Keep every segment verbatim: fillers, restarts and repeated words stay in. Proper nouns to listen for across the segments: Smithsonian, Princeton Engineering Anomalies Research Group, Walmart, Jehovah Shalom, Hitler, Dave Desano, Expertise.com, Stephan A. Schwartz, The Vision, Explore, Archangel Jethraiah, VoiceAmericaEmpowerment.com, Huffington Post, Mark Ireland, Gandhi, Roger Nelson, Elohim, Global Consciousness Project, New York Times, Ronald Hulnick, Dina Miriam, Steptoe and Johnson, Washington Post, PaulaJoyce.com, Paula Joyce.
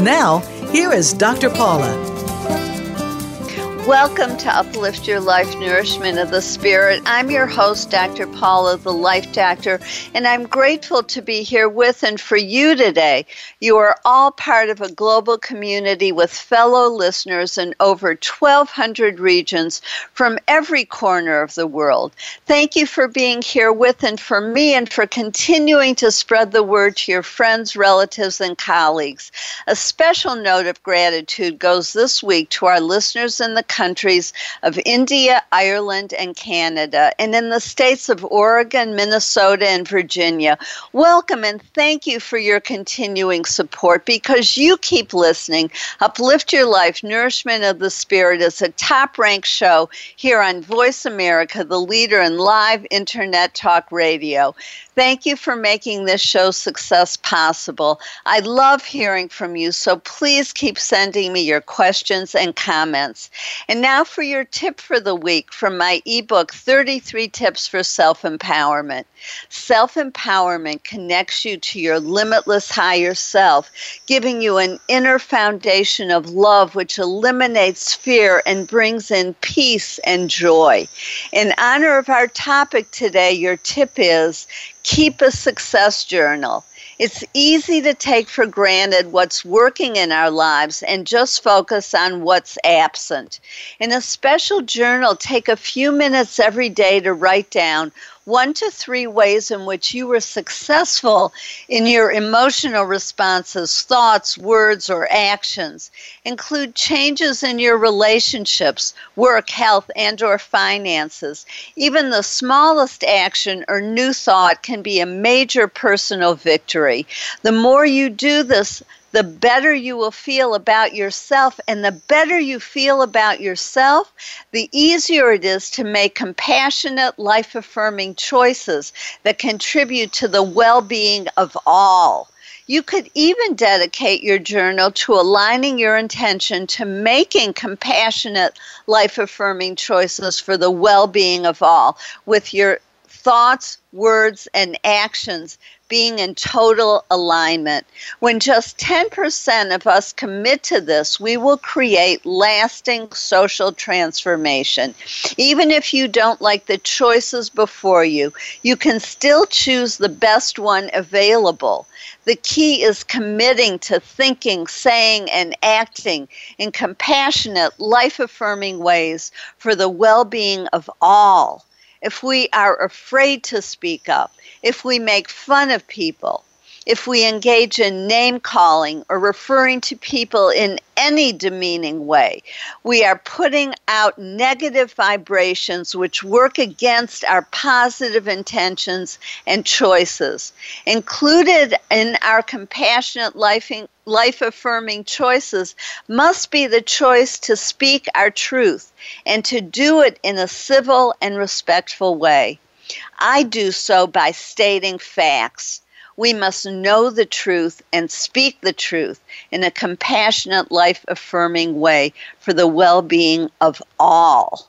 Now, here is Doctor Paula. Welcome to Uplift Your Life, Nourishment of the Spirit. I'm your host, Doctor Paula, the Life Doctor, and I'm grateful to be here with and for you today. You are all part of a global community with fellow listeners in over twelve hundred regions from every corner of the world. Thank you for being here with and for me and for continuing to spread the word to your friends, relatives, and colleagues. A special note of gratitude goes this week to our listeners in the countries of India, Ireland, and Canada, and in the states of Oregon, Minnesota, and Virginia. Welcome and thank you for your continuing support because you keep listening. Uplift Your Life, Nourishment of the Spirit is a top-ranked show here on Voice America, the leader in live internet talk radio. Thank you for making this show's success possible. I love hearing from you, so please keep sending me your questions and comments. And now for your tip for the week from my ebook, thirty-three Tips for Self-Empowerment. Self-empowerment connects you to your limitless higher self, giving you an inner foundation of love which eliminates fear and brings in peace and joy. In honor of our topic today, your tip is keep a success journal. It's easy to take for granted what's working in our lives and just focus on what's absent. In a special journal, take a few minutes every day to write down one to three ways in which you were successful in your emotional responses, thoughts, words, or actions. Include changes in your relationships, work, health, and or finances. Even the smallest action or new thought can be a major personal victory. The more you do this, the better you will feel about yourself, and the better you feel about yourself, the easier it is to make compassionate, life-affirming choices that contribute to the well-being of all. You could even dedicate your journal to aligning your intention to making compassionate, life-affirming choices for the well-being of all, with your thoughts, words, and actions being in total alignment. When just ten percent of us commit to this, we will create lasting social transformation. Even if you don't like the choices before you, you can still choose the best one available. The key is committing to thinking, saying, and acting in compassionate, life-affirming ways for the well-being of all. If we are afraid to speak up, if we make fun of people, if we engage in name-calling or referring to people in any demeaning way, we are putting out negative vibrations which work against our positive intentions and choices. Included in our compassionate, life-affirming choices must be the choice to speak our truth and to do it in a civil and respectful way. I do so by stating facts. We must know the truth and speak the truth in a compassionate, life-affirming way for the well-being of all.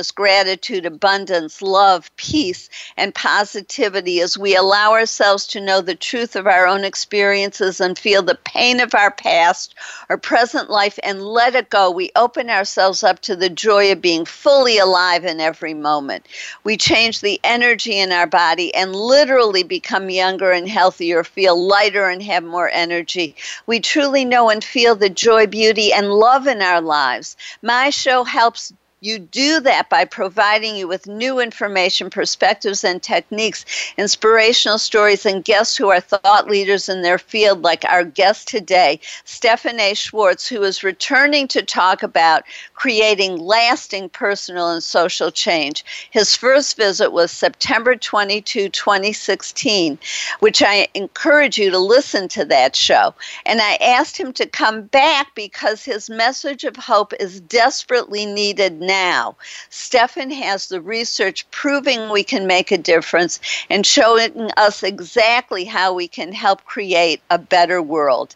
kindness, gratitude, abundance, love, peace, and positivity as we allow ourselves to know the truth of our own experiences and feel the pain of our past, our present life, and let it go. We open ourselves up to the joy of being fully alive in every moment. We change the energy in our body and literally become younger and healthier, feel lighter and have more energy. We truly know and feel the joy, beauty, and love in our lives. My show helps you do that by providing you with new information, perspectives, and techniques, inspirational stories, and guests who are thought leaders in their field, like our guest today, Stephan A. Schwartz, who is returning to talk about creating lasting personal and social change. His first visit was September twenty-second, twenty sixteen, which I encourage you to listen to that show. And I asked him to come back because his message of hope is desperately needed now. Now, Stephan has the research proving we can make a difference and showing us exactly how we can help create a better world.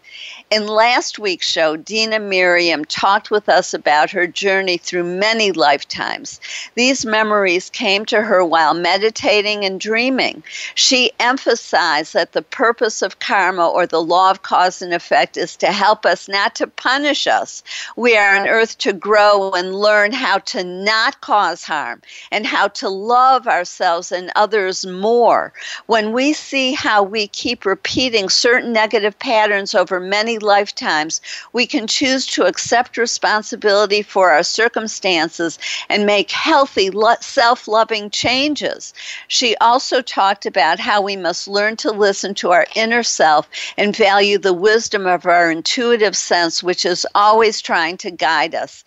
In last week's show, Dina Miriam talked with us about her journey through many lifetimes. These memories came to her while meditating and dreaming. She emphasized that the purpose of karma, or the law of cause and effect, is to help us, not to punish us. We are on earth to grow and learn how to not cause harm, and how to love ourselves and others more. When we see how we keep repeating certain negative patterns over many lifetimes, we can choose to accept responsibility for our circumstances and make healthy, self-loving changes. She also talked about how we must learn to listen to our inner self and value the wisdom of our intuitive sense, which is always trying to guide us.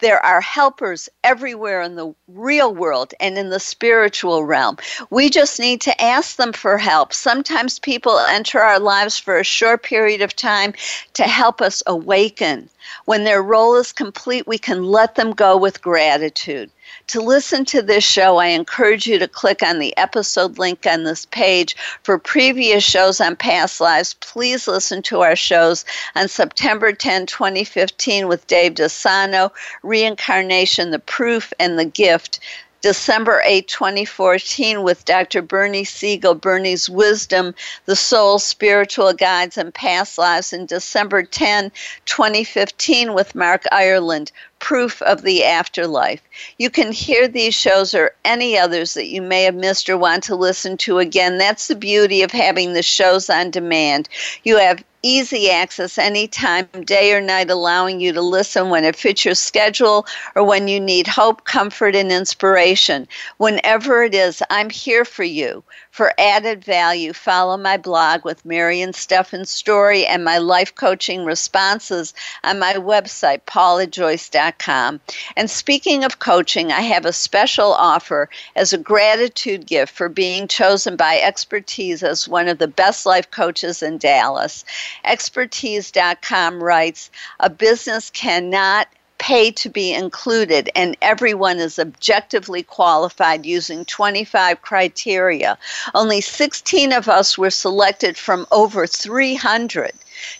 There are helpers everywhere in the real world and in the spiritual realm. We just need to ask them for help. Sometimes people enter our lives for a short period of time to help us awaken. When their role is complete, we can let them go with gratitude. To listen to this show, I encourage you to click on the episode link on this page. For previous shows on past lives, please listen to our shows on September tenth, twenty fifteen with Dave Desano, Reincarnation, The Proof, and The Gift. December eighth, twenty fourteen with Doctor Bernie Siegel, Bernie's Wisdom, The Soul, Spiritual Guides, and Past Lives. And December tenth, twenty fifteen with Mark Ireland, Proof of the Afterlife. You can hear these shows or any others that you may have missed or want to listen to again. That's the beauty of having the shows on demand. You have easy access anytime, day or night, allowing you to listen when it fits your schedule or when you need hope, comfort, and inspiration. Whenever it is, I'm here for you. For added value, follow my blog with Mary and Stephan's story and my life coaching responses on my website, Paula Joyce dot com. And speaking of coaching, I have a special offer as a gratitude gift for being chosen by Expertise as one of the best life coaches in Dallas. Expertise dot com writes, "A business cannot pay to be included, and everyone is objectively qualified using twenty-five criteria. Only sixteen of us were selected from over three hundred.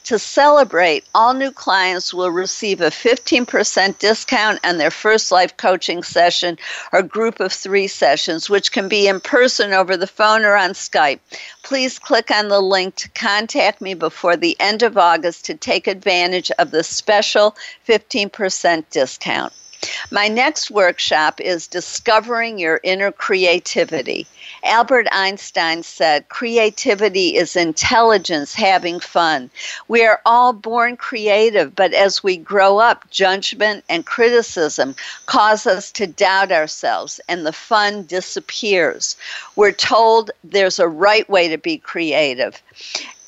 To celebrate, all new clients will receive a fifteen percent discount on their first life coaching session or group of three sessions, which can be in person, over the phone, or on Skype. Please click on the link to contact me before the end of August to take advantage of the special fifteen percent discount." My next workshop is Discovering Your Inner Creativity. Albert Einstein said, "Creativity is intelligence having fun." We are all born creative, but as we grow up, judgment and criticism cause us to doubt ourselves, and the fun disappears. We're told there's a right way to be creative,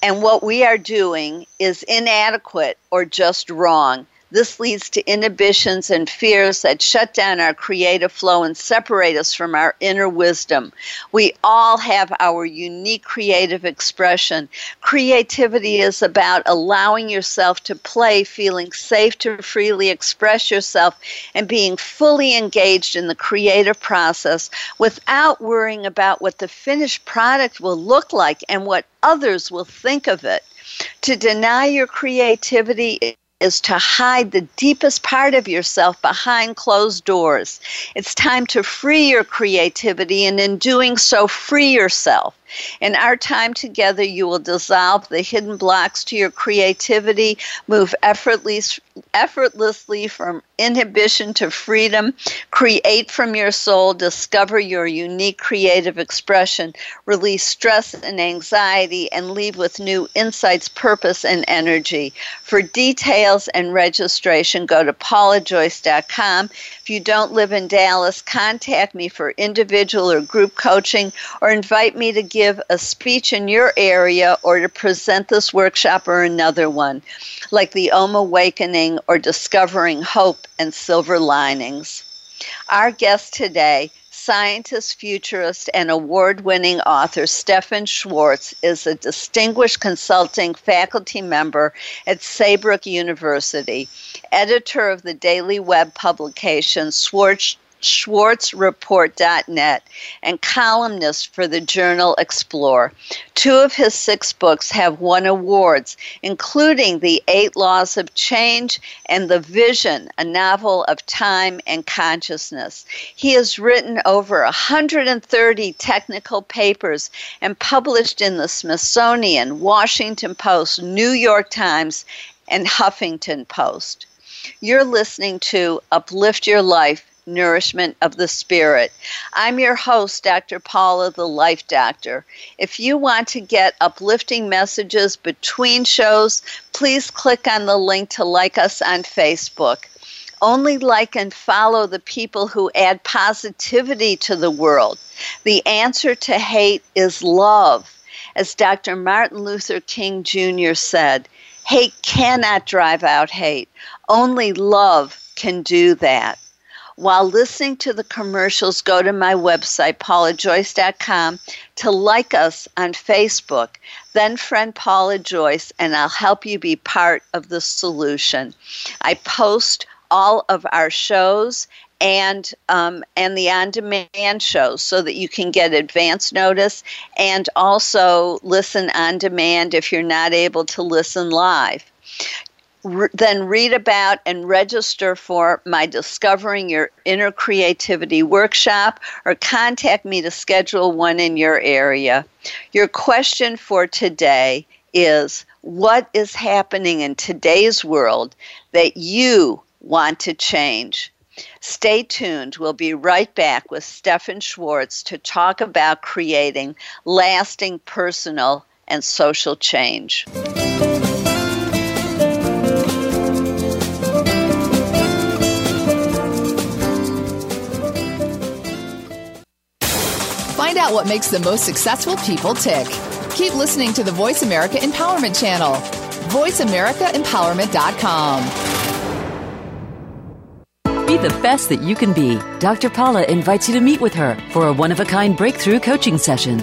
and what we are doing is inadequate or just wrong. This leads to inhibitions and fears that shut down our creative flow and separate us from our inner wisdom. We all have our unique creative expression. Creativity is about allowing yourself to play, feeling safe to freely express yourself, and being fully engaged in the creative process without worrying about what the finished product will look like and what others will think of it. To deny your creativity is to hide the deepest part of yourself behind closed doors. It's time to free your creativity, and in doing so, free yourself. In our time together, you will dissolve the hidden blocks to your creativity, move effortless, effortlessly from inhibition to freedom, create from your soul, discover your unique creative expression, release stress and anxiety, and leave with new insights, purpose, and energy. For details and registration, go to Paula Joyce dot com. If you don't live in Dallas, contact me for individual or group coaching, or invite me to give give a speech in your area or to present this workshop or another one, like the Om Awakening or Discovering Hope and Silver Linings. Our guest today, scientist, futurist, and award-winning author Stephan Schwartz, is a distinguished consulting faculty member at Saybrook University, editor of the daily web publication Schwartz Schwartz Report dot net, and columnist for the journal Explore. Two of his six books have won awards, including The Eight Laws of Change and The Vision, a novel of time and consciousness. He has written over one hundred thirty technical papers and published in the Smithsonian, Washington Post, New York Times, and Huffington Post. You're listening to Uplift Your Life, Nourishment of the Spirit. I'm your host, Doctor Paula, the Life Doctor. If you want to get uplifting messages between shows, please click on the link to like us on Facebook. Only like and follow the people who add positivity to the world. The answer to hate is love. As Doctor Martin Luther King Junior said, hate cannot drive out hate. Only love can do that. While listening to the commercials, go to my website, Paula Joyce dot com, to like us on Facebook. Then friend Paula Joyce, and I'll help you be part of the solution. I post all of our shows and um, and the on-demand shows so that you can get advance notice and also listen on demand if you're not able to listen live. Then read about and register for my Discovering Your Inner Creativity workshop, or contact me to schedule one in your area. Your question for today is, what is happening in today's world that you want to change? Stay tuned. We'll be right back with Stephan Schwartz to talk about creating lasting personal and social change. Find out what makes the most successful people tick. Keep listening to the Voice America Empowerment Channel. Voice America Empowerment dot com. Be the best that you can be. Doctor Paula invites you to meet with her for a one-of-a-kind breakthrough coaching session.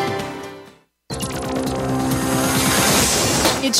It's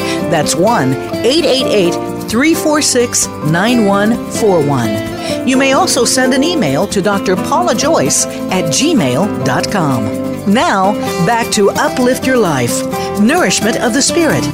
That's one eight eight eight, three four six, nine one four one. You may also send an email to Doctor Paula Joyce at gmail dot com. Now, back to Uplift Your Life, Nourishment of the Spirit.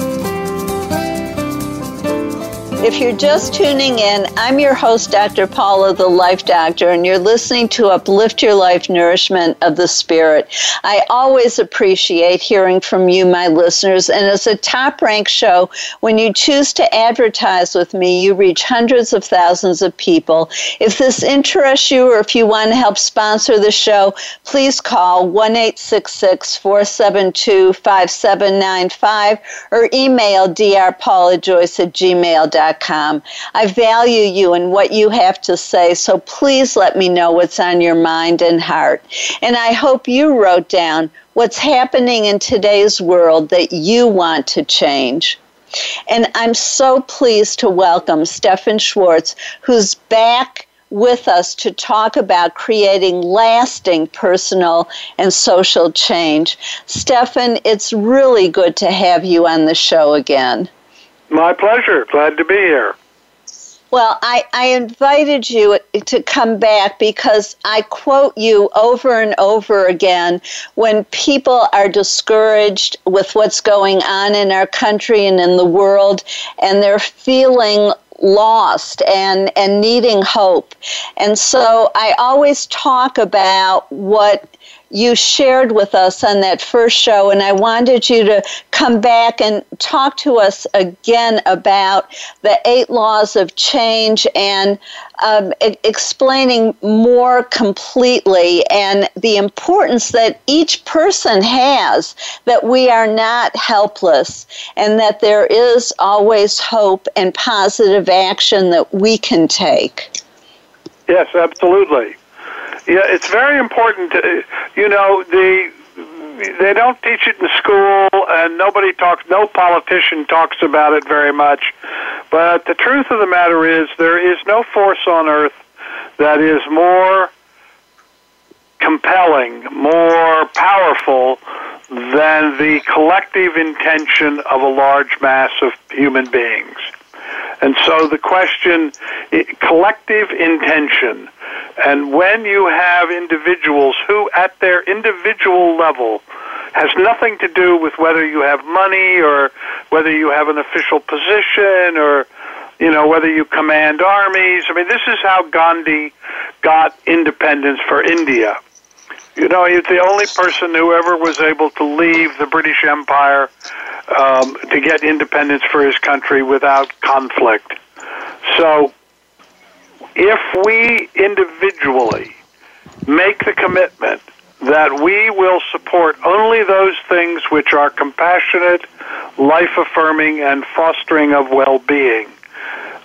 If you're just tuning in, I'm your host, Doctor Paula, the Life Doctor, and you're listening to Uplift Your Life, Nourishment of the Spirit. I always appreciate hearing from you, my listeners, and as a top-ranked show, when you choose to advertise with me, you reach hundreds of thousands of people. If this interests you or if you want to help sponsor the show, please call one eight six six, four seven two, five seven nine five or email drpaulajoyce at gmail dot com. I value you and what you have to say, so please let me know what's on your mind and heart. And I hope you wrote down what's happening in today's world that you want to change. And I'm so pleased to welcome Stephan Schwartz, who's back with us to talk about creating lasting personal and social change. Stephan, it's really good to have you on the show again. My pleasure. Glad to be here. Well, I, I invited you to come back because I quote you over and over again when people are discouraged with what's going on in our country and in the world, and they're feeling lost and, and needing hope. And so I always talk about what you shared with us on that first show, and I wanted you to come back and talk to us again about the eight laws of change and um, e- explaining more completely and the importance that each person has, that we are not helpless and that there is always hope and positive action that we can take. Yes, absolutely. Yeah, it's very important. To, you know, the they don't teach it in school, and nobody talks. No politician talks about it very much. But the truth of the matter is, there is no force on earth that is more compelling, more powerful than the collective intention of a large mass of human beings. And so the question, collective intention, and when you have individuals who at their individual level has nothing to do with whether you have money or whether you have an official position or, you know, whether you command armies. I mean, this is how Gandhi got independence for India. You know, he's the only person who ever was able to leave the British Empire um, to get independence for his country without conflict. So if we individually make the commitment that we will support only those things which are compassionate, life-affirming, and fostering of well-being,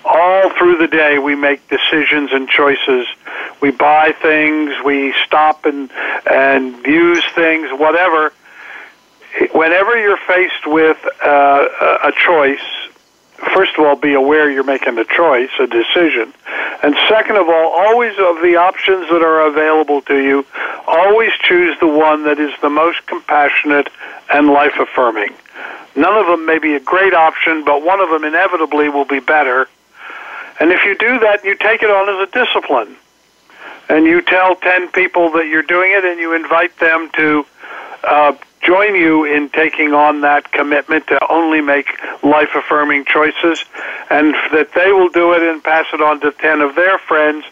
all through the day we make decisions and choices. We buy things, we stop and and use things, whatever. Whenever you're faced with uh, a choice, first of all, be aware you're making a choice, a decision. And second of all, always of the options that are available to you, always choose the one that is the most compassionate and life-affirming. None of them may be a great option, but one of them inevitably will be better. And if you do that, you take it on as a discipline. And you tell ten people that you're doing it, and you invite them to uh, join you in taking on that commitment to only make life-affirming choices, and that they will do it and pass it on to ten of their friends.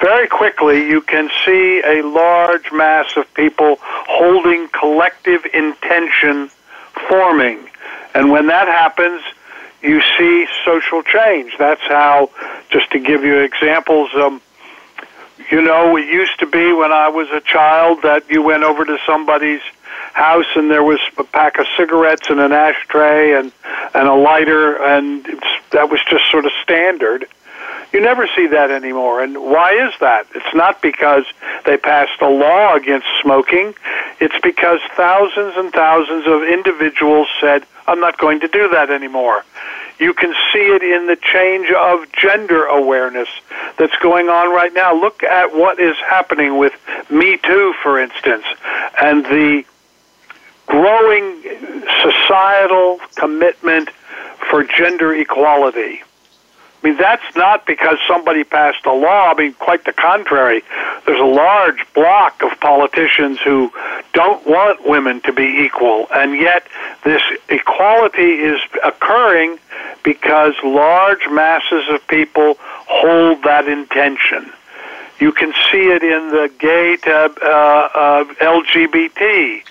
Very quickly, you can see a large mass of people holding collective intention forming. And when that happens, you see social change. That's how, just to give you examples, um, you know, it used to be when I was a child that you went over to somebody's house and there was a pack of cigarettes and an ashtray and, and a lighter, and that was just sort of standard. You never see that anymore. And why is that? It's not because they passed a law against smoking. It's because thousands and thousands of individuals said, I'm not going to do that anymore. You can see it in the change of gender awareness that's going on right now. Look at what is happening with Me Too, for instance, and the growing societal commitment for gender equality. I mean, that's not because somebody passed a law. I mean, quite the contrary. There's a large block of politicians who don't want women to be equal, and yet this equality is occurring because large masses of people hold that intention. You can see it in the gay to uh, uh, L G B T,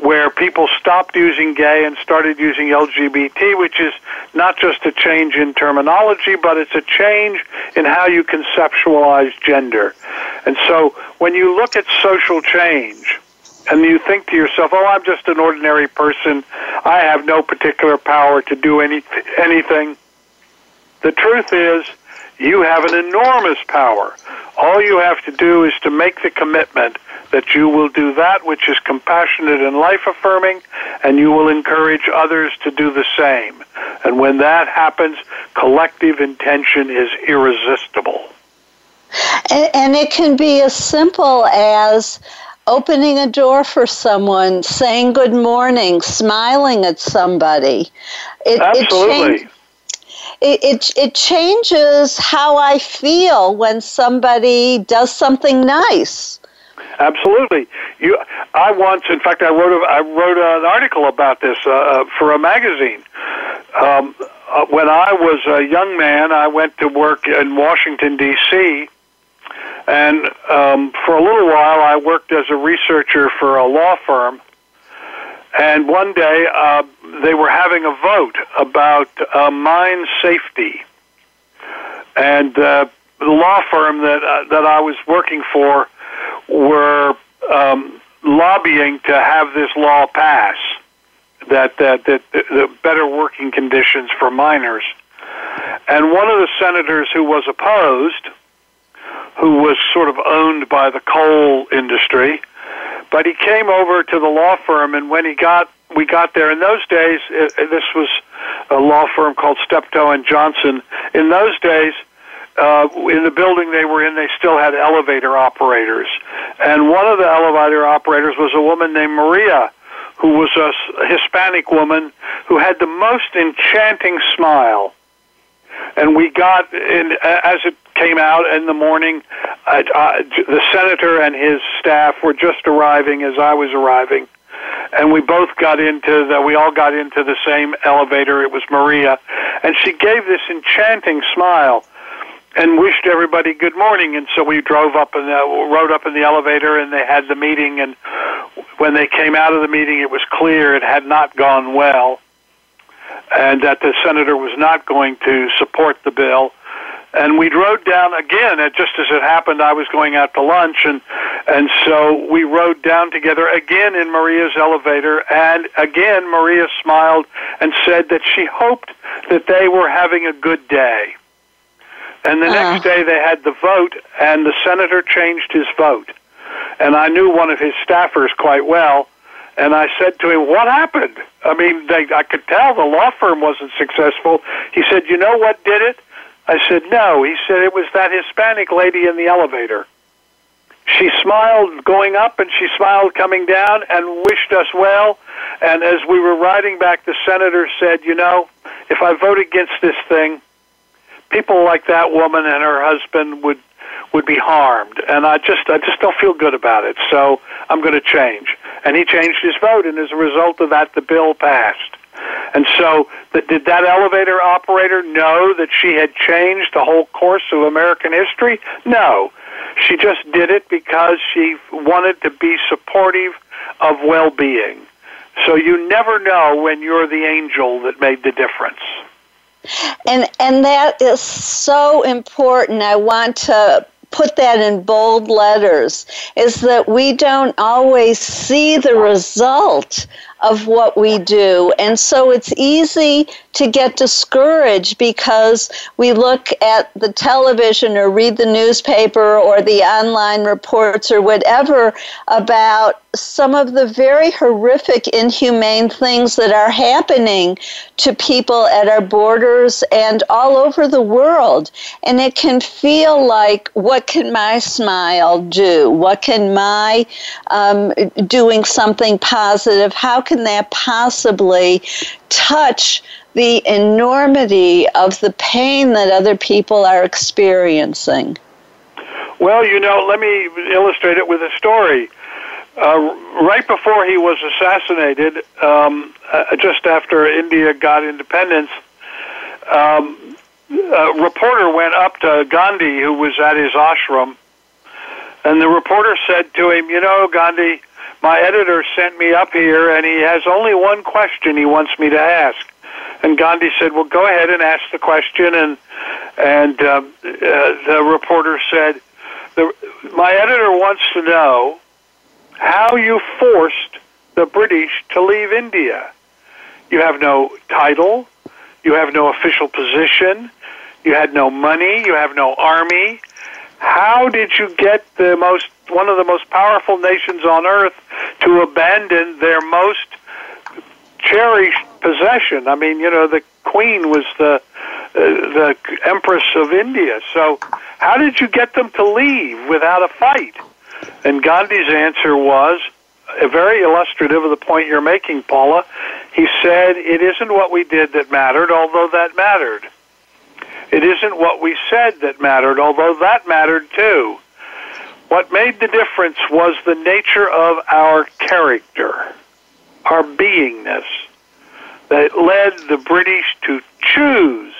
where people stopped using gay and started using L G B T, which is not just a change in terminology, but it's a change in how you conceptualize gender. And so when you look at social change and you think to yourself, oh, I'm just an ordinary person, I have no particular power to do any, anything, the truth is you have an enormous power. All you have to do is to make the commitment that you will do that which is compassionate and life-affirming, and you will encourage others to do the same. And when that happens, collective intention is irresistible. And it can be as simple as opening a door for someone, saying good morning, smiling at somebody. It, Absolutely. It changes. It, it it changes how I feel when somebody does something nice. Absolutely. You, I once, in fact, I wrote a, I wrote an article about this uh, for a magazine. Um, uh, when I was a young man, I went to work in Washington, D C, and um, for a little while I worked as a researcher for a law firm. And one day uh, they were having a vote about uh, mine safety. And uh, the law firm that uh, that I was working for were um, lobbying to have this law pass, that, that, that, that, that better working conditions for minors. And one of the senators who was opposed, who was sort of owned by the coal industry, but he came over to the law firm, and when he got, we got there, in those days, this was a law firm called Steptoe and Johnson. In those days, uh, in the building they were in, they still had elevator operators. And one of the elevator operators was a woman named Maria, who was a Hispanic woman who had the most enchanting smile. And we got, in, as it came out in the morning, uh, uh, the senator and his staff were just arriving as I was arriving, and we both got into the, we all got into the same elevator. It was Maria, and she gave this enchanting smile and wished everybody good morning. And so we drove up and rode up in the elevator, and they had the meeting. And when they came out of the meeting, it was clear it had not gone well, and that the senator was not going to support the bill. And we rode down again, and just as it happened, I was going out to lunch, and and so we rode down together again in Maria's elevator, and again Maria smiled and said that she hoped that they were having a good day. And the uh. next day they had the vote, and the senator changed his vote. And I knew one of his staffers quite well, and I said to him, what happened? I mean, they, I could tell the law firm wasn't successful. He said, you know what did it? I said, no. He said, it was that Hispanic lady in the elevator. She smiled going up, and she smiled coming down, and wished us well. And as we were riding back, the senator said, you know, if I vote against this thing, people like that woman and her husband would would be harmed, and I just I just don't feel good about it, so I'm going to change. And he changed his vote, and as a result of that, the bill passed. And so that, did that elevator operator know that she had changed the whole course of American history? No. She just did it because she wanted to be supportive of well-being. So you never know when you're the angel that made the difference. And and that is so important. I want to put that in bold letters, is that we don't always see the result of what we do. And so it's easy to get discouraged because we look at the television or read the newspaper or the online reports or whatever about some of the very horrific, inhumane things that are happening to people at our borders and all over the world. And it can feel like, what can my smile do? What can my um, doing something positive, how can that possibly touch the enormity of the pain that other people are experiencing? Well, you know, let me illustrate it with a story. Uh, right before he was assassinated, um, uh, just after India got independence, um, a reporter went up to Gandhi, who was at his ashram, and the reporter said to him, you know, Gandhi, my editor sent me up here, and he has only one question he wants me to ask. And Gandhi said, well, go ahead and ask the question, and, and uh, uh, the reporter said, the, my editor wants to know how you forced the British to leave India. You have no title, you have no official position, you had no money, you have no army. How did you get the most, one of the most powerful nations on earth to abandon their most cherished possession? I mean, you know, the Queen was the uh, the Empress of India. So how did you get them to leave without a fight? And Gandhi's answer was very illustrative of the point you're making, Paula. He said, it isn't what we did that mattered, although that mattered. It isn't what we said that mattered, although that mattered too. What made the difference was the nature of our character, our beingness, that led the British to choose.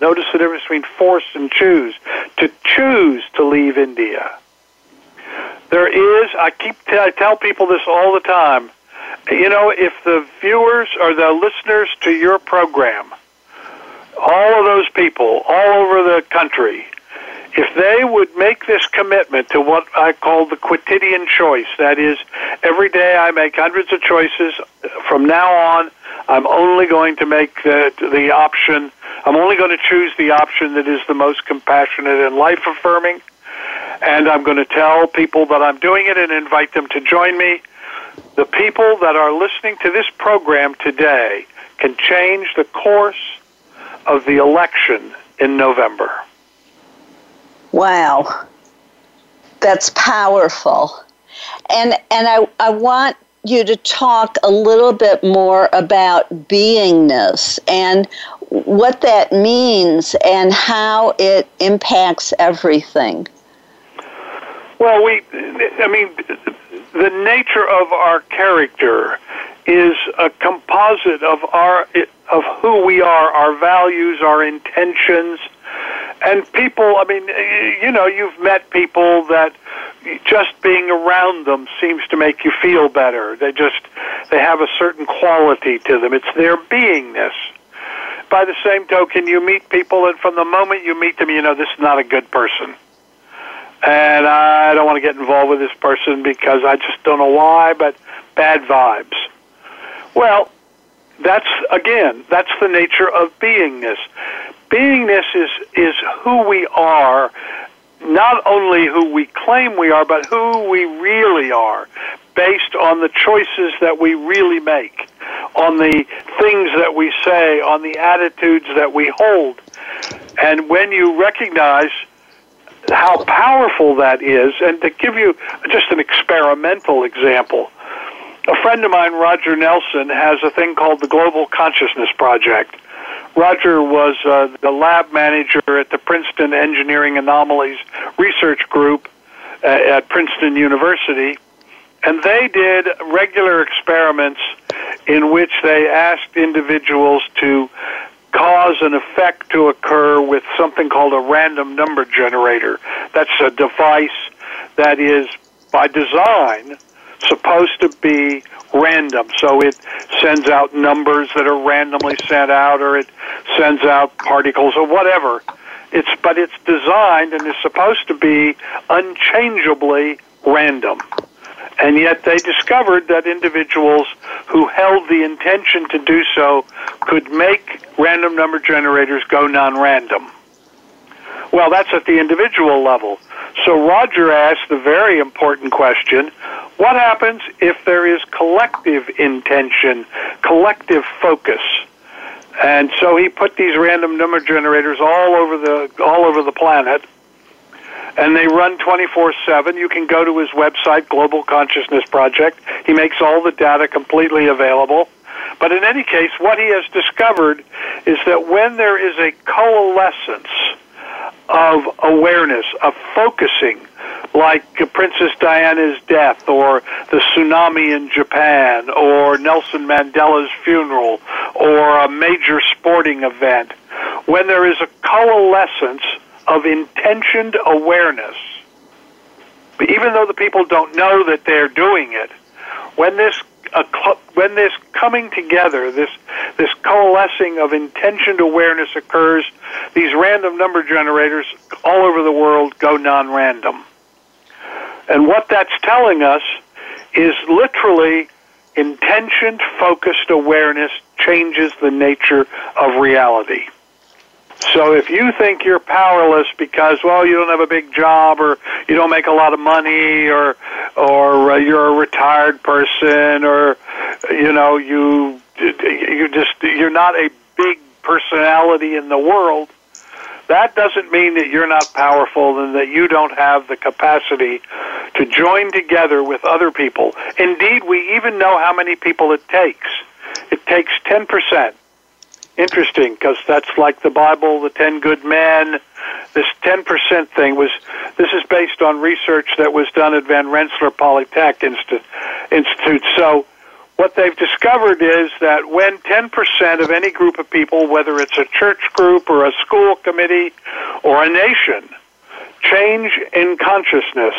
Notice the difference between force and choose. To choose to leave India. There is, I keep t- I tell people this all the time, you know, if the viewers or the listeners to your program, all of those people all over the country, if they would make this commitment to what I call the quotidian choice, that is, every day I make hundreds of choices, from now on I'm only going to make the, the option, I'm only going to choose the option that is the most compassionate and life-affirming, and I'm going to tell people that I'm doing it and invite them to join me. The people that are listening to this program today can change the course of the election in November. Wow. That's powerful. And and I, I want you to talk a little bit more about beingness and what that means and how it impacts everything. Well, we, I mean, the nature of our character is a composite of our, of who we are, our values, our intentions, and people. I mean, you know, you've met people that just being around them seems to make you feel better. They just, they have a certain quality to them. It's their beingness. By the same token, you meet people, and from the moment you meet them, you know, this is not a good person. And I don't want to get involved with this person because I just don't know why, but bad vibes. Well, that's, again, that's the nature of beingness. Beingness is, is who we are, not only who we claim we are, but who we really are, based on the choices that we really make, on the things that we say, on the attitudes that we hold. And when you recognize how powerful that is, and to give you just an experimental example, a friend of mine, Roger Nelson, has a thing called the Global Consciousness Project. Roger was uh, the lab manager at the Princeton Engineering Anomalies Research Group uh, at Princeton University, and they did regular experiments in which they asked individuals to cause and effect to occur with something called a random number generator. That's a device that is, by design, supposed to be random. So it sends out numbers that are randomly sent out, or it sends out particles or whatever. It's, but it's designed and is supposed to be unchangeably random. And yet they discovered that individuals who held the intention to do so could make random number generators go non-random. Well, that's at the individual level. So Roger asked the very important question, what happens if there is collective intention, collective focus? And so he put these random number generators all over the all over the planet, and they run twenty-four seven. You can go to his website, Global Consciousness Project. He makes all the data completely available. But in any case, what he has discovered is that when there is a coalescence of awareness, of focusing, like Princess Diana's death or the tsunami in Japan or Nelson Mandela's funeral or a major sporting event, when there is a coalescence of intentioned awareness, even though the people don't know that they're doing it, when this A cl- when this coming together, this this coalescing of intentioned awareness occurs, these random number generators all over the world go non-random. And what that's telling us is literally intentioned, focused awareness changes the nature of reality. So if you think you're powerless because, well, you don't have a big job or you don't make a lot of money or or uh, you're a retired person or, you know, you you just you're not a big personality in the world, that doesn't mean that you're not powerful and that you don't have the capacity to join together with other people. Indeed, we even know how many people it takes. It takes ten percent. Interesting, because that's like the Bible, the ten good men. This ten percent thing was, this is based on research that was done at Van Rensselaer Polytech Institute. So what they've discovered is that when ten percent of any group of people, whether it's a church group or a school committee or a nation, change in consciousness,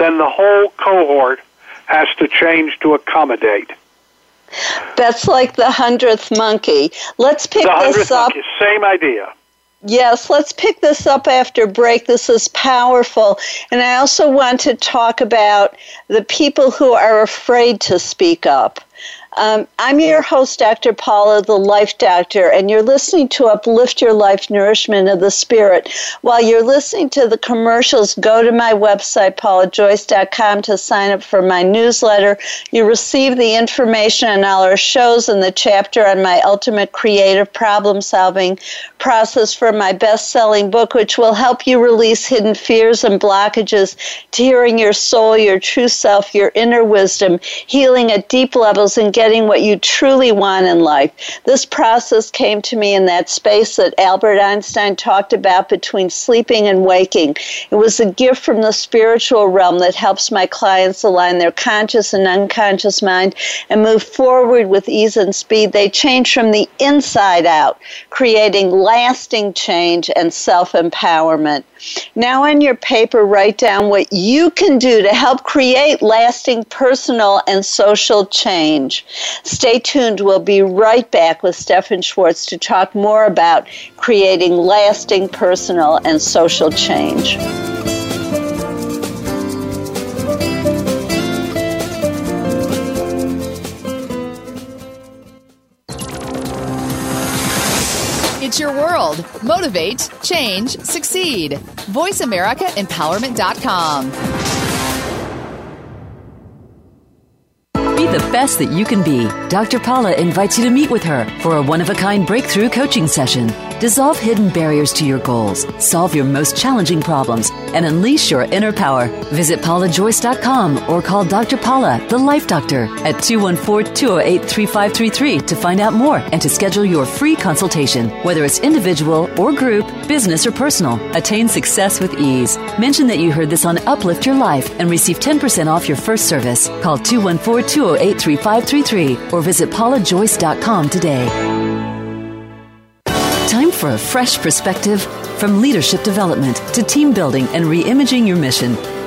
then the whole cohort has to change to accommodate. That's like the hundredth monkey. Let's pick this up. Monkey, same idea. Yes, let's pick this up after break. This is powerful. And I also want to talk about the people who are afraid to speak up. Um, I'm your host, Doctor Paula, the Life Doctor, and you're listening to Uplift Your Life, Nourishment of the Spirit. While you're listening to the commercials, go to my website, Paula Joyce dot com, to sign up for my newsletter. You receive the information on all our shows and the chapter on my ultimate creative problem-solving process for my best-selling book, which will help you release hidden fears and blockages to hearing your soul, your true self, your inner wisdom, healing at deep levels, and getting what you truly want in life. This process came to me in that space that Albert Einstein talked about between sleeping and waking. It was a gift from the spiritual realm that helps my clients align their conscious and unconscious mind and move forward with ease and speed. They change from the inside out, creating lasting change and self-empowerment. Now on your paper, write down what you can do to help create lasting personal and social change. Stay tuned. We'll be right back with Stephan Schwartz to talk more about creating lasting personal and social change. It's your world. Motivate, change, succeed. Voice America Empowerment dot com. Be the best that you can be. Doctor Paula invites you to meet with her for a one-of-a-kind breakthrough coaching session. Dissolve hidden barriers to your goals, solve your most challenging problems, and unleash your inner power. Visit Paula Joyce dot com or call Doctor Paula, the Life Doctor, at two one four, two zero eight, three five three three to find out more and to schedule your free consultation. Whether it's individual or group, business or personal, attain success with ease. Mention that you heard this on Uplift Your Life and receive ten percent off your first service. Call two one four, two zero eight, three five three three or visit Paula Joyce dot com today. Time for a fresh perspective from leadership development to team building and re-imaging your mission.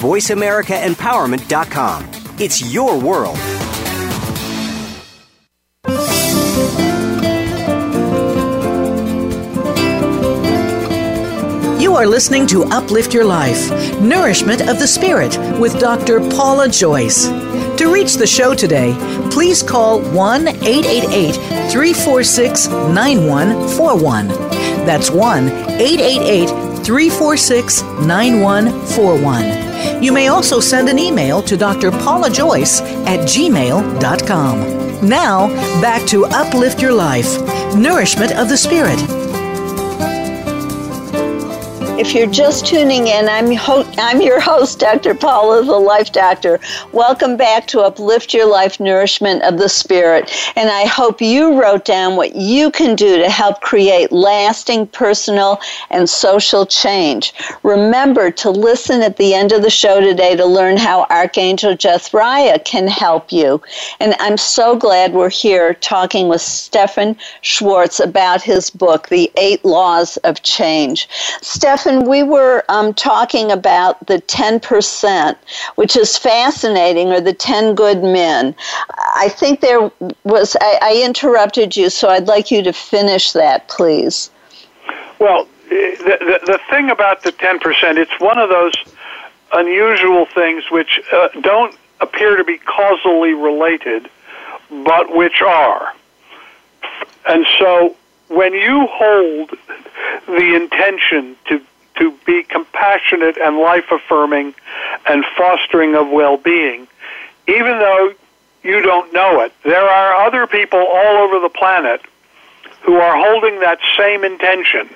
Voice America Empowerment dot com. It's your world. You are listening to Uplift Your Life, Nourishment of the Spirit with Doctor Paula Joyce. To reach the show today, please call one eight eight eight, three four six, nine one four one. That's one eight eight eight, three four six, nine one four one. You may also send an email to Doctor Paula Joyce at gmail dot com. Now, back to Uplift Your Life, Nourishment of the Spirit. If you're just tuning in, I'm ho- I'm your host, Doctor Paula, the Life Doctor. Welcome back to Uplift Your Life, Nourishment of the Spirit. And I hope you wrote down what you can do to help create lasting personal and social change. Remember to listen at the end of the show today to learn how Archangel Jethraiah can help you. And I'm so glad we're here talking with Stephan Schwartz about his book, The Eight Laws of Change. Stephan, and we were um, talking about the ten percent, which is fascinating, or the ten good men. I think there was, I, I interrupted you, so I'd like you to finish that, please. Well, the, the, the thing about the ten percent, it's one of those unusual things which uh, don't appear to be causally related, but which are. And so when you hold the intention to to be compassionate and life-affirming and fostering of well-being, even though you don't know it, there are other people all over the planet who are holding that same intention.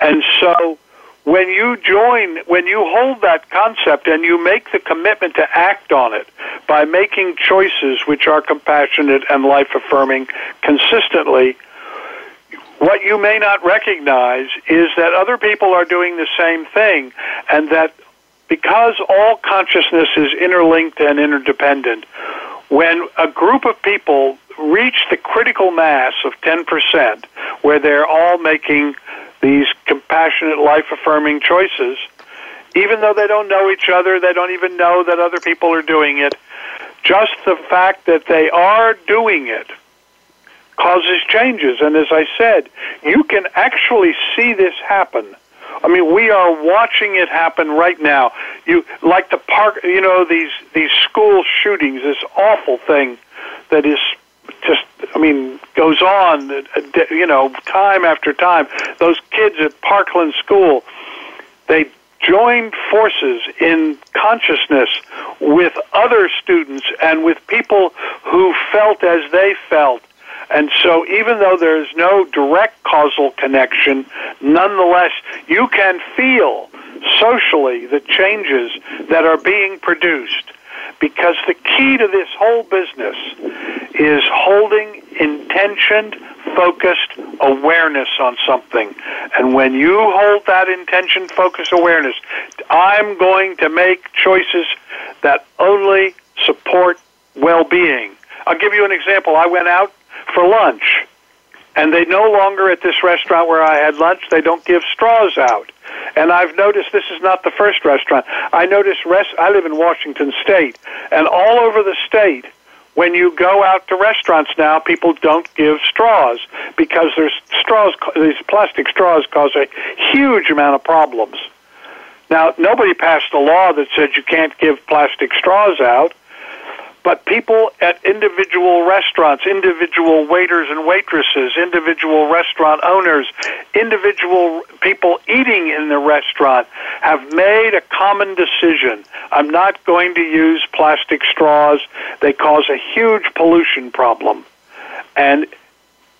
And so when you join, when you hold that concept and you make the commitment to act on it by making choices which are compassionate and life-affirming consistently, what you may not recognize is that other people are doing the same thing, and that because all consciousness is interlinked and interdependent, when a group of people reach the critical mass of ten percent, where they're all making these compassionate, life-affirming choices, even though they don't know each other, they don't even know that other people are doing it, just the fact that they are doing it causes changes. And as I said, you can actually see this happen. I mean, we are watching it happen right now. You like the park, you know, these these school shootings, this awful thing that is just, I mean, goes on, you know, time after time. Those kids at Parkland School, they joined forces in consciousness with other students and with people who felt as they felt. And so even though there's no direct causal connection, nonetheless, you can feel socially the changes that are being produced, because the key to this whole business is holding intentioned, focused awareness on something. And when you hold that intention, focused awareness, I'm going to make choices that only support well-being. I'll give you an example. I went out for lunch, and they no longer, at this restaurant where I had lunch, they don't give straws out. And I've noticed, this is not the first restaurant. I noticed, rest, I live in Washington State, and all over the state, when you go out to restaurants now, people don't give straws, because there's straws, these plastic straws cause a huge amount of problems. Now, nobody passed a law that said you can't give plastic straws out, but people at individual restaurants, individual waiters and waitresses, individual restaurant owners, individual people eating in the restaurant have made a common decision. I'm not going to use plastic straws. They cause a huge pollution problem. And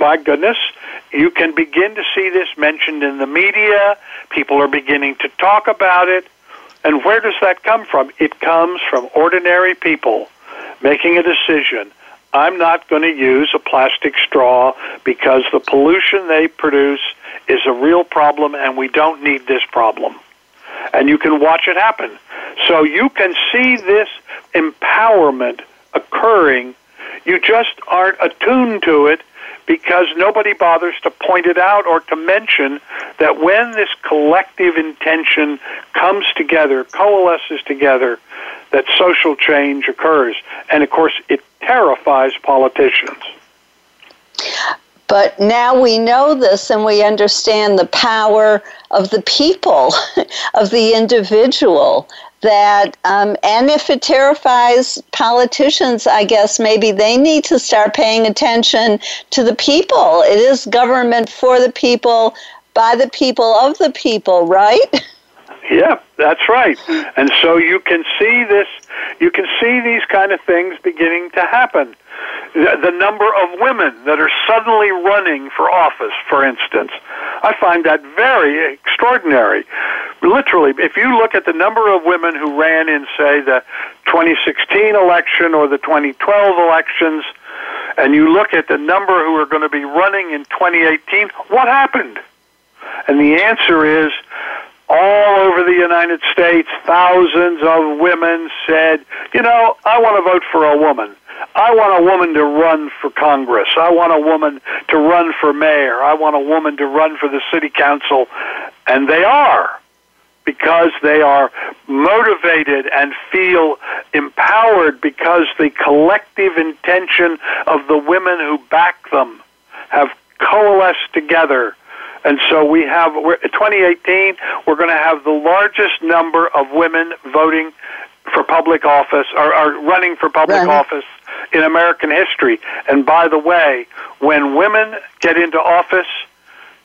by goodness, you can begin to see this mentioned in the media. People are beginning to talk about it. And where does that come from? It comes from ordinary people making a decision. I'm not going to use a plastic straw because the pollution they produce is a real problem, and we don't need this problem. And you can watch it happen. So you can see this empowerment occurring. You just aren't attuned to it because nobody bothers to point it out or to mention that when this collective intention comes together, coalesces together, that social change occurs. And, of course, it terrifies politicians. But now we know this and we understand the power of the people, of the individual, that, um, and if it terrifies politicians, I guess maybe they need to start paying attention to the people. It is government for the people, by the people, of the people, right? Yeah, that's right. And so you can see this, you can see these kind of things beginning to happen. The number of women that are suddenly running for office, for instance, I find that very extraordinary. Literally, if you look at the number of women who ran in, say, the twenty sixteen election or the twenty twelve elections, and you look at the number who are going to be running in twenty eighteen, what happened? And the answer is, all over the United States, thousands of women said, you know, I want to vote for a woman. I want a woman to run for Congress. I want a woman to run for mayor. I want a woman to run for the city council. And they are, because they are motivated and feel empowered because the collective intention of the women who back them have coalesced together. And so we have, we're, twenty eighteen, we're going to have the largest number of women voting for public office, or, or running for public right. office in American history. And by the way, when women get into office,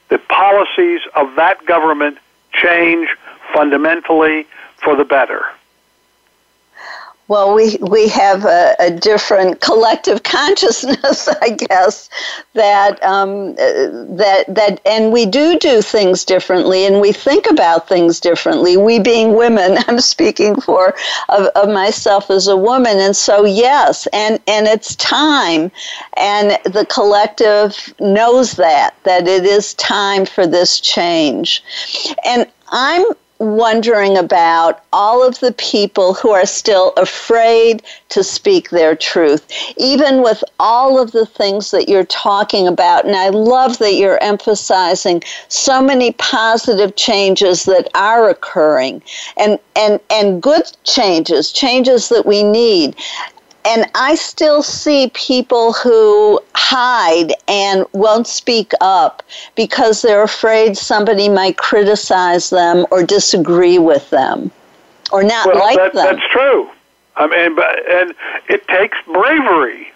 the policies of that government change fundamentally for the better. Well, we, we have a, a different collective consciousness, I guess, that um, that that, and we do do things differently, and we think about things differently. We being women, I'm speaking for of, of myself as a woman, and so yes, and and it's time, and the collective knows that that it is time for this change, and I'm wondering about all of the people who are still afraid to speak their truth, even with all of the things that you're talking about. And I love that you're emphasizing so many positive changes that are occurring, and, and, and good changes, changes that we need. And I still see people who hide and won't speak up because they're afraid somebody might criticize them or disagree with them or not well, like that, them. That's true. I mean, but, and it takes bravery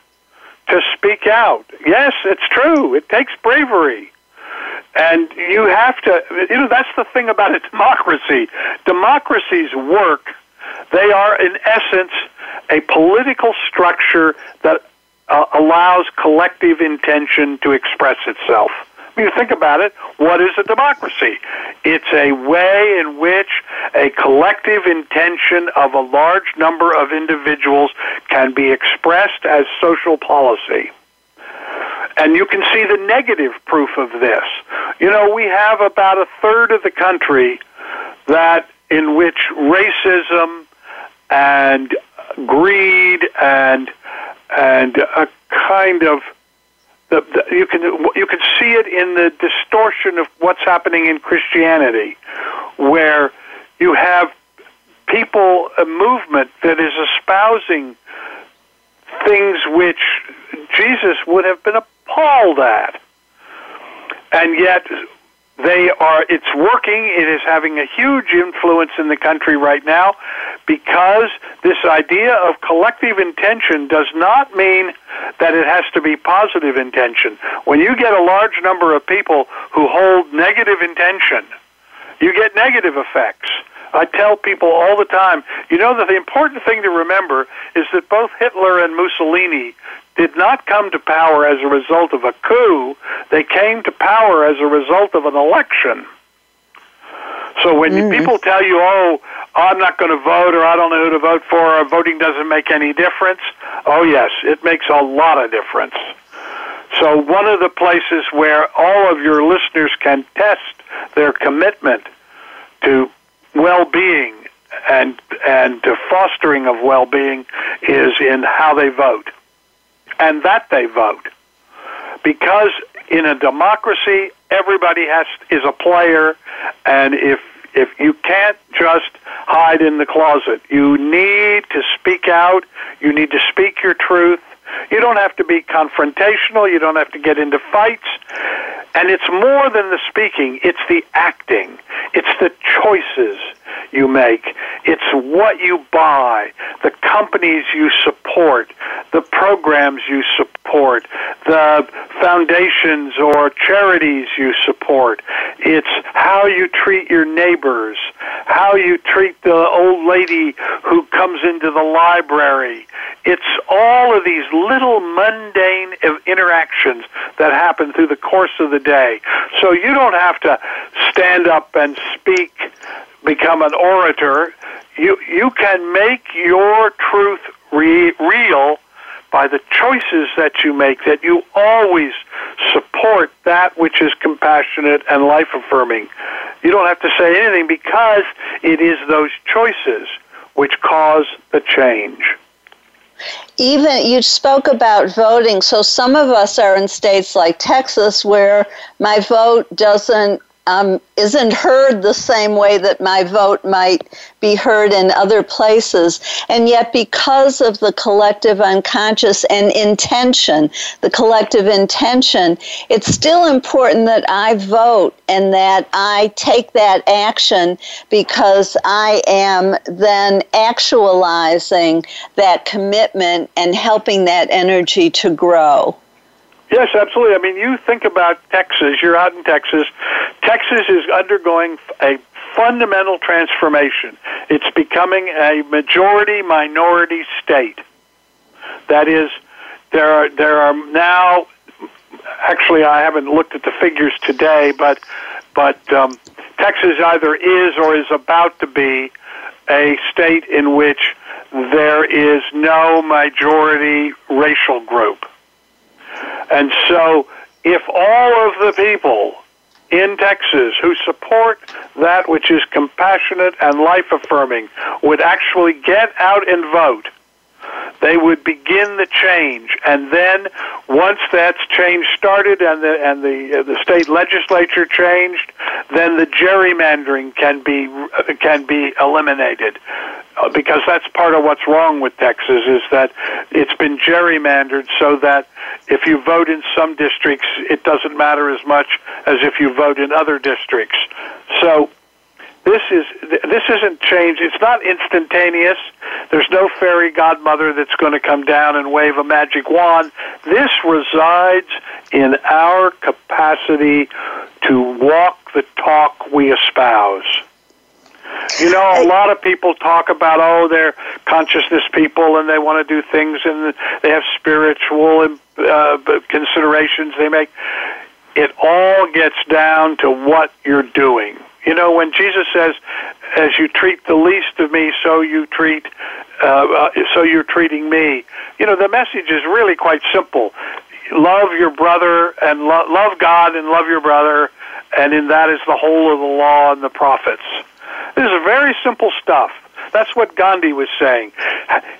to speak out. Yes, it's true. It takes bravery. And you have to, you know, that's the thing about a democracy. Democracies work. They are, in essence, a political structure that uh, allows collective intention to express itself. When you think about it, what is a democracy? It's a way in which a collective intention of a large number of individuals can be expressed as social policy. And you can see the negative proof of this. You know, we have about a third of the country that in which racism and greed and and a kind of the, the, you can you can see it in the distortion of what's happening in Christianity, where you have people a movement that is espousing things which Jesus would have been appalled at, and yet they are. It's working. It is having a huge influence in the country right now, because this idea of collective intention does not mean that it has to be positive intention. When you get a large number of people who hold negative intention, you get negative effects. I tell people all the time, you know, that the important thing to remember is that both Hitler and Mussolini did not come to power as a result of a coup. They came to power as a result of an election. So when mm. people tell you, oh, I'm not going to vote, or I don't know who to vote for, or voting doesn't make any difference, oh, yes, it makes a lot of difference. So one of the places where all of your listeners can test their commitment to well-being and, and to fostering of well-being is in how they vote. And that they vote. Because in a democracy, everybody has is a player, and if if you can't just hide in the closet, you need to speak out. You need to speak your truth. You don't have to be confrontational. You don't have to get into fights. And it's more than the speaking. It's the acting. It's the choices you make. It's what you buy, the companies you support, the programs you support, the foundations or charities you support. It's how you treat your neighbors, how you treat the old lady who comes into the library. It's all of these little mundane interactions that happen through the course of the day. So you don't have to stand up and speak, become an orator. You you can make your truth re- real by the choices that you make, that you always support that which is compassionate and life-affirming. You don't have to say anything because it is those choices which cause the change. Even you spoke about voting, so some of us are in states like Texas where my vote doesn't um, isn't heard the same way that my vote might be heard in other places, and yet because of the collective unconscious and intention, the collective intention, it's still important that I vote and that I take that action because I am then actualizing that commitment and helping that energy to grow. Yes, absolutely. I mean, you think about Texas. You're out in Texas. Texas is undergoing a fundamental transformation. It's becoming a majority-minority state. That is, there are, there are now, actually I haven't looked at the figures today, but, but um, Texas either is or is about to be a state in which there is no majority racial group. And so if all of the people in Texas who support that which is compassionate and life-affirming would actually get out and vote, they would begin the change. And then once that's change started and the, and the, uh, the state legislature changed, then the gerrymandering can be, uh, can be eliminated. Uh, because that's part of what's wrong with Texas, is that it's been gerrymandered so that if you vote in some districts, it doesn't matter as much as if you vote in other districts. So this is this isn't change. It's not instantaneous. There's no fairy godmother that's going to come down and wave a magic wand. This resides in our capacity to walk the talk we espouse. You know, a lot of people talk about, oh, they're consciousness people and they want to do things and they have spiritual uh, considerations they make. It all gets down to what you're doing. You know, when Jesus says, as you treat the least of me, so you treat, uh, so you're treating me, you know, the message is really quite simple. Love your brother and lo- love God and love your brother, and in that is the whole of the law and the prophets. This is very simple stuff. That's what Gandhi was saying.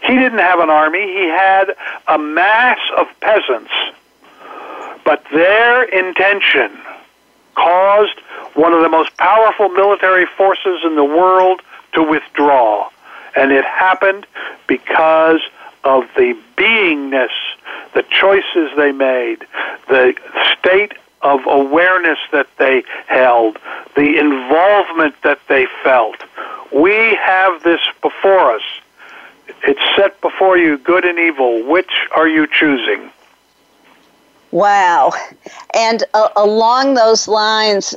He didn't have an army. He had a mass of peasants. But their intention caused one of the most powerful military forces in the world to withdraw. And it happened because of the beingness, the choices they made, the state of awareness that they held, the involvement that they felt. We have this before us. It's set before you, good and evil. Which are you choosing? Wow. And uh, along those lines,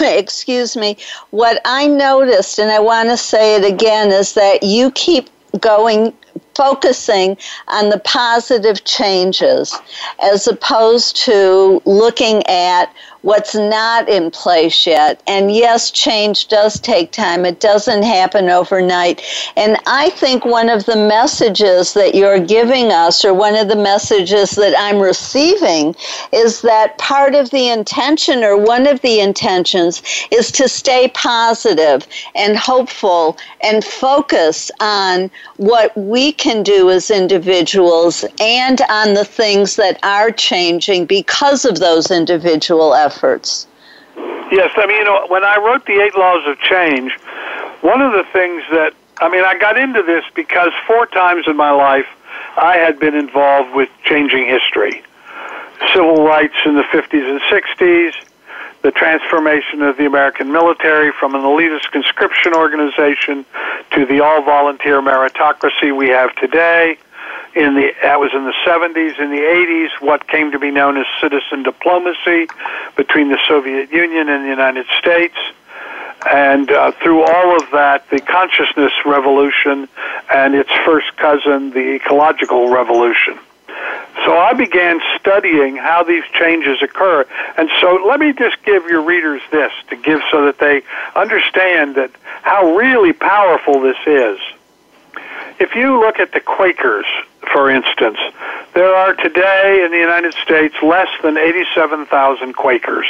excuse me, what I noticed, and I want to say it again, is that you keep going focusing on the positive changes as opposed to looking at what's not in place yet. And yes, change does take time. It doesn't happen overnight. And I think one of the messages that you're giving us, or one of the messages that I'm receiving, is that part of the intention, or one of the intentions, is to stay positive and hopeful and focus on what we can do as individuals and on the things that are changing because of those individual efforts. Efforts. Yes, I mean, you know, when I wrote The Eight Laws of Change, one of the things that, I mean, I got into this because four times in my life I had been involved with changing history. Civil rights in the fifties and sixties, the transformation of the American military from an elitist conscription organization to the all-volunteer meritocracy we have today. In the that was in the seventies, in the eighties, what came to be known as citizen diplomacy between the Soviet Union and the United States, and uh, through all of that, the consciousness revolution and its first cousin, the ecological revolution. So I began studying how these changes occur, and so let me just give your readers this to give so that they understand that how really powerful this is. If you look at the Quakers, for instance, there are today in the United States less than eighty-seven thousand Quakers.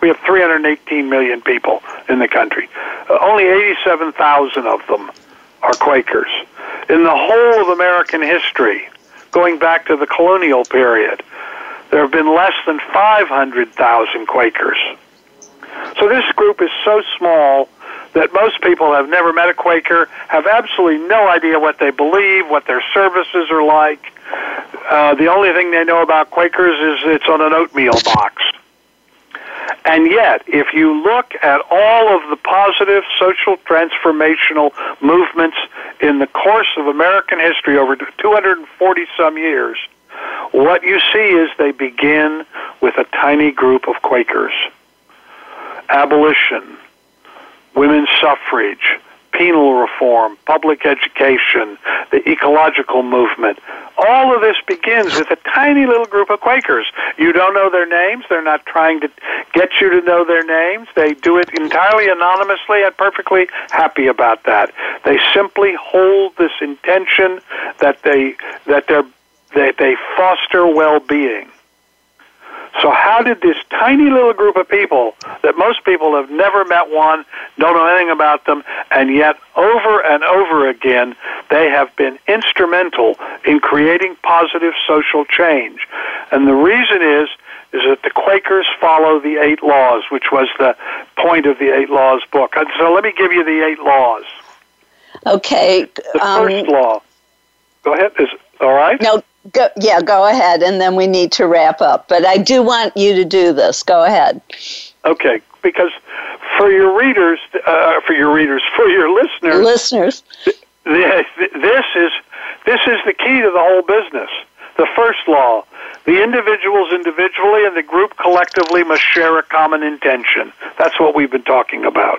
We have three hundred eighteen million people in the country. Uh, only eighty-seven thousand of them are Quakers. In the whole of American history, going back to the colonial period, there have been less than five hundred thousand Quakers. So this group is so small that most people have never met a Quaker, have absolutely no idea what they believe, what their services are like. Uh, the only thing they know about Quakers is it's on an oatmeal box. And yet, if you look at all of the positive social transformational movements in the course of American history over two hundred forty some years, what you see is they begin with a tiny group of Quakers. Abolition, women's suffrage, penal reform, public education, the ecological movement. All of this begins with a tiny little group of Quakers. You don't know their names. They're not trying to get you to know their names. They do it entirely anonymously and perfectly happy about that. They simply hold this intention that they that they're, they they foster well-being. So how did this tiny little group of people that most people have never met one, don't know anything about them, and yet over and over again they have been instrumental in creating positive social change? And the reason is is that the Quakers follow the Eight Laws, which was the point of the Eight Laws book. And so let me give you the Eight Laws. Okay. The um, first law. Go ahead. Is all right? No. Go, yeah, go ahead, and then we need to wrap up. But I do want you to do this. Go ahead. Okay, because for your readers, uh, for your readers, for your listeners, listeners, th- th- th- this is this is the key to the whole business. The first law: the individuals individually and the group collectively must share a common intention. That's what we've been talking about.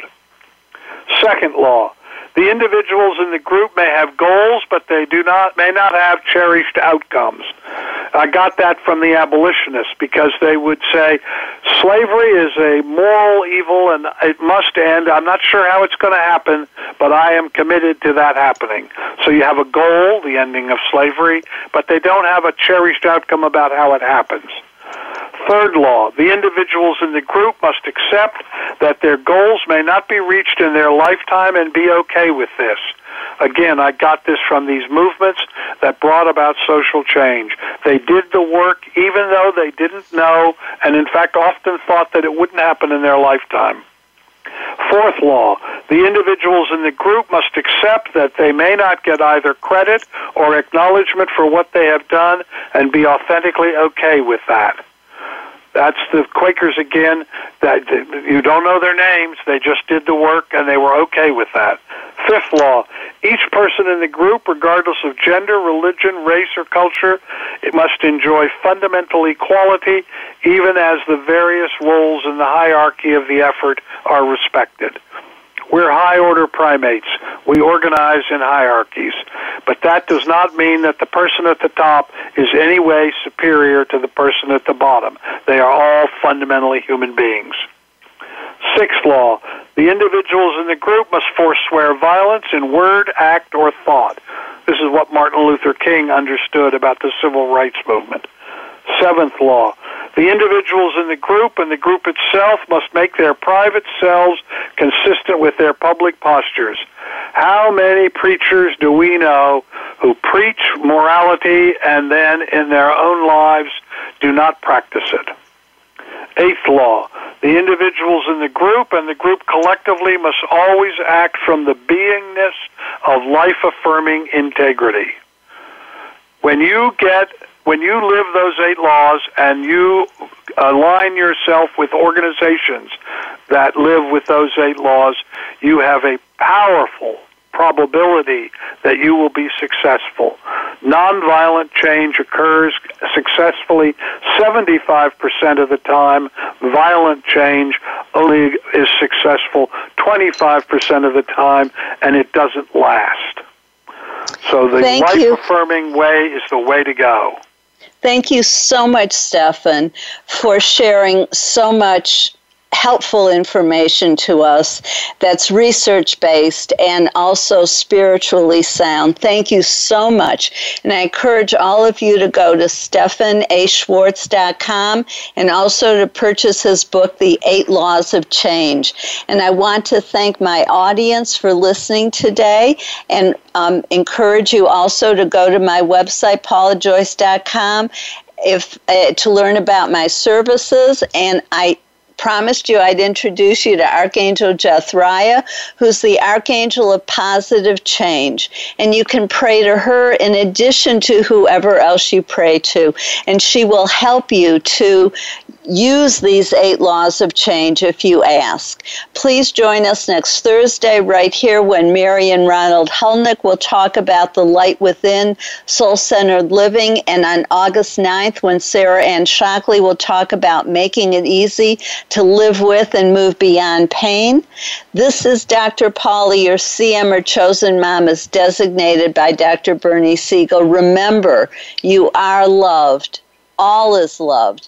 Second law: the individuals in the group may have goals, but they do not may not have cherished outcomes. I got that from the abolitionists, because they would say, slavery is a moral evil and it must end. I'm not sure how it's going to happen, but I am committed to that happening. So you have a goal, the ending of slavery, but they don't have a cherished outcome about how it happens. Third law, the individuals in the group must accept that their goals may not be reached in their lifetime and be okay with this. Again, I got this from these movements that brought about social change. They did the work even though they didn't know, and in fact often thought that it wouldn't happen in their lifetime. Fourth law, the individuals in the group must accept that they may not get either credit or acknowledgement for what they have done and be authentically okay with that. That's the Quakers again. That you don't know their names. They just did the work, and they were okay with that. Fifth law, each person in the group, regardless of gender, religion, race, or culture, it must enjoy fundamental equality, even as the various roles in the hierarchy of the effort are respected. We're high-order primates. We organize in hierarchies. But that does not mean that the person at the top is any way superior to the person at the bottom. They are all fundamentally human beings. Sixth law, the individuals in the group must forswear violence in word, act, or thought. This is what Martin Luther King understood about the civil rights movement. Seventh law, the individuals in the group and the group itself must make their private selves consistent with their public postures. How many preachers do we know who preach morality and then in their own lives do not practice it? Eighth law, the individuals in the group and the group collectively must always act from the beingness of life-affirming integrity. When you get When you live those eight laws and you align yourself with organizations that live with those eight laws, you have a powerful probability that you will be successful. Nonviolent change occurs successfully seventy-five percent of the time. Violent change only is successful twenty-five percent of the time, and it doesn't last. So the life-affirming way is the way to go. Thank you so much, Stephan, for sharing so much helpful information to us that's research-based and also spiritually sound. Thank you so much. And I encourage all of you to go to Stephan A Schwartz dot com and also to purchase his book, The Eight Laws of Change. And I want to thank my audience for listening today and um, encourage you also to go to my website, Paula Joyce dot com, if, uh, to learn about my services. And I promised you I'd introduce you to Archangel Jethraiah, who's the Archangel of Positive Change. And you can pray to her in addition to whoever else you pray to. And she will help you to use these eight laws of change if you ask. Please join us next Thursday right here when Mary and Ronald Hulnick will talk about the light within, soul-centered living. And on August ninth when Sarah Ann Shockley will talk about making it easy to live with and move beyond pain. This is Doctor Paula, your C M or chosen mom, is designated by Doctor Bernie Siegel. Remember, you are loved. All is loved.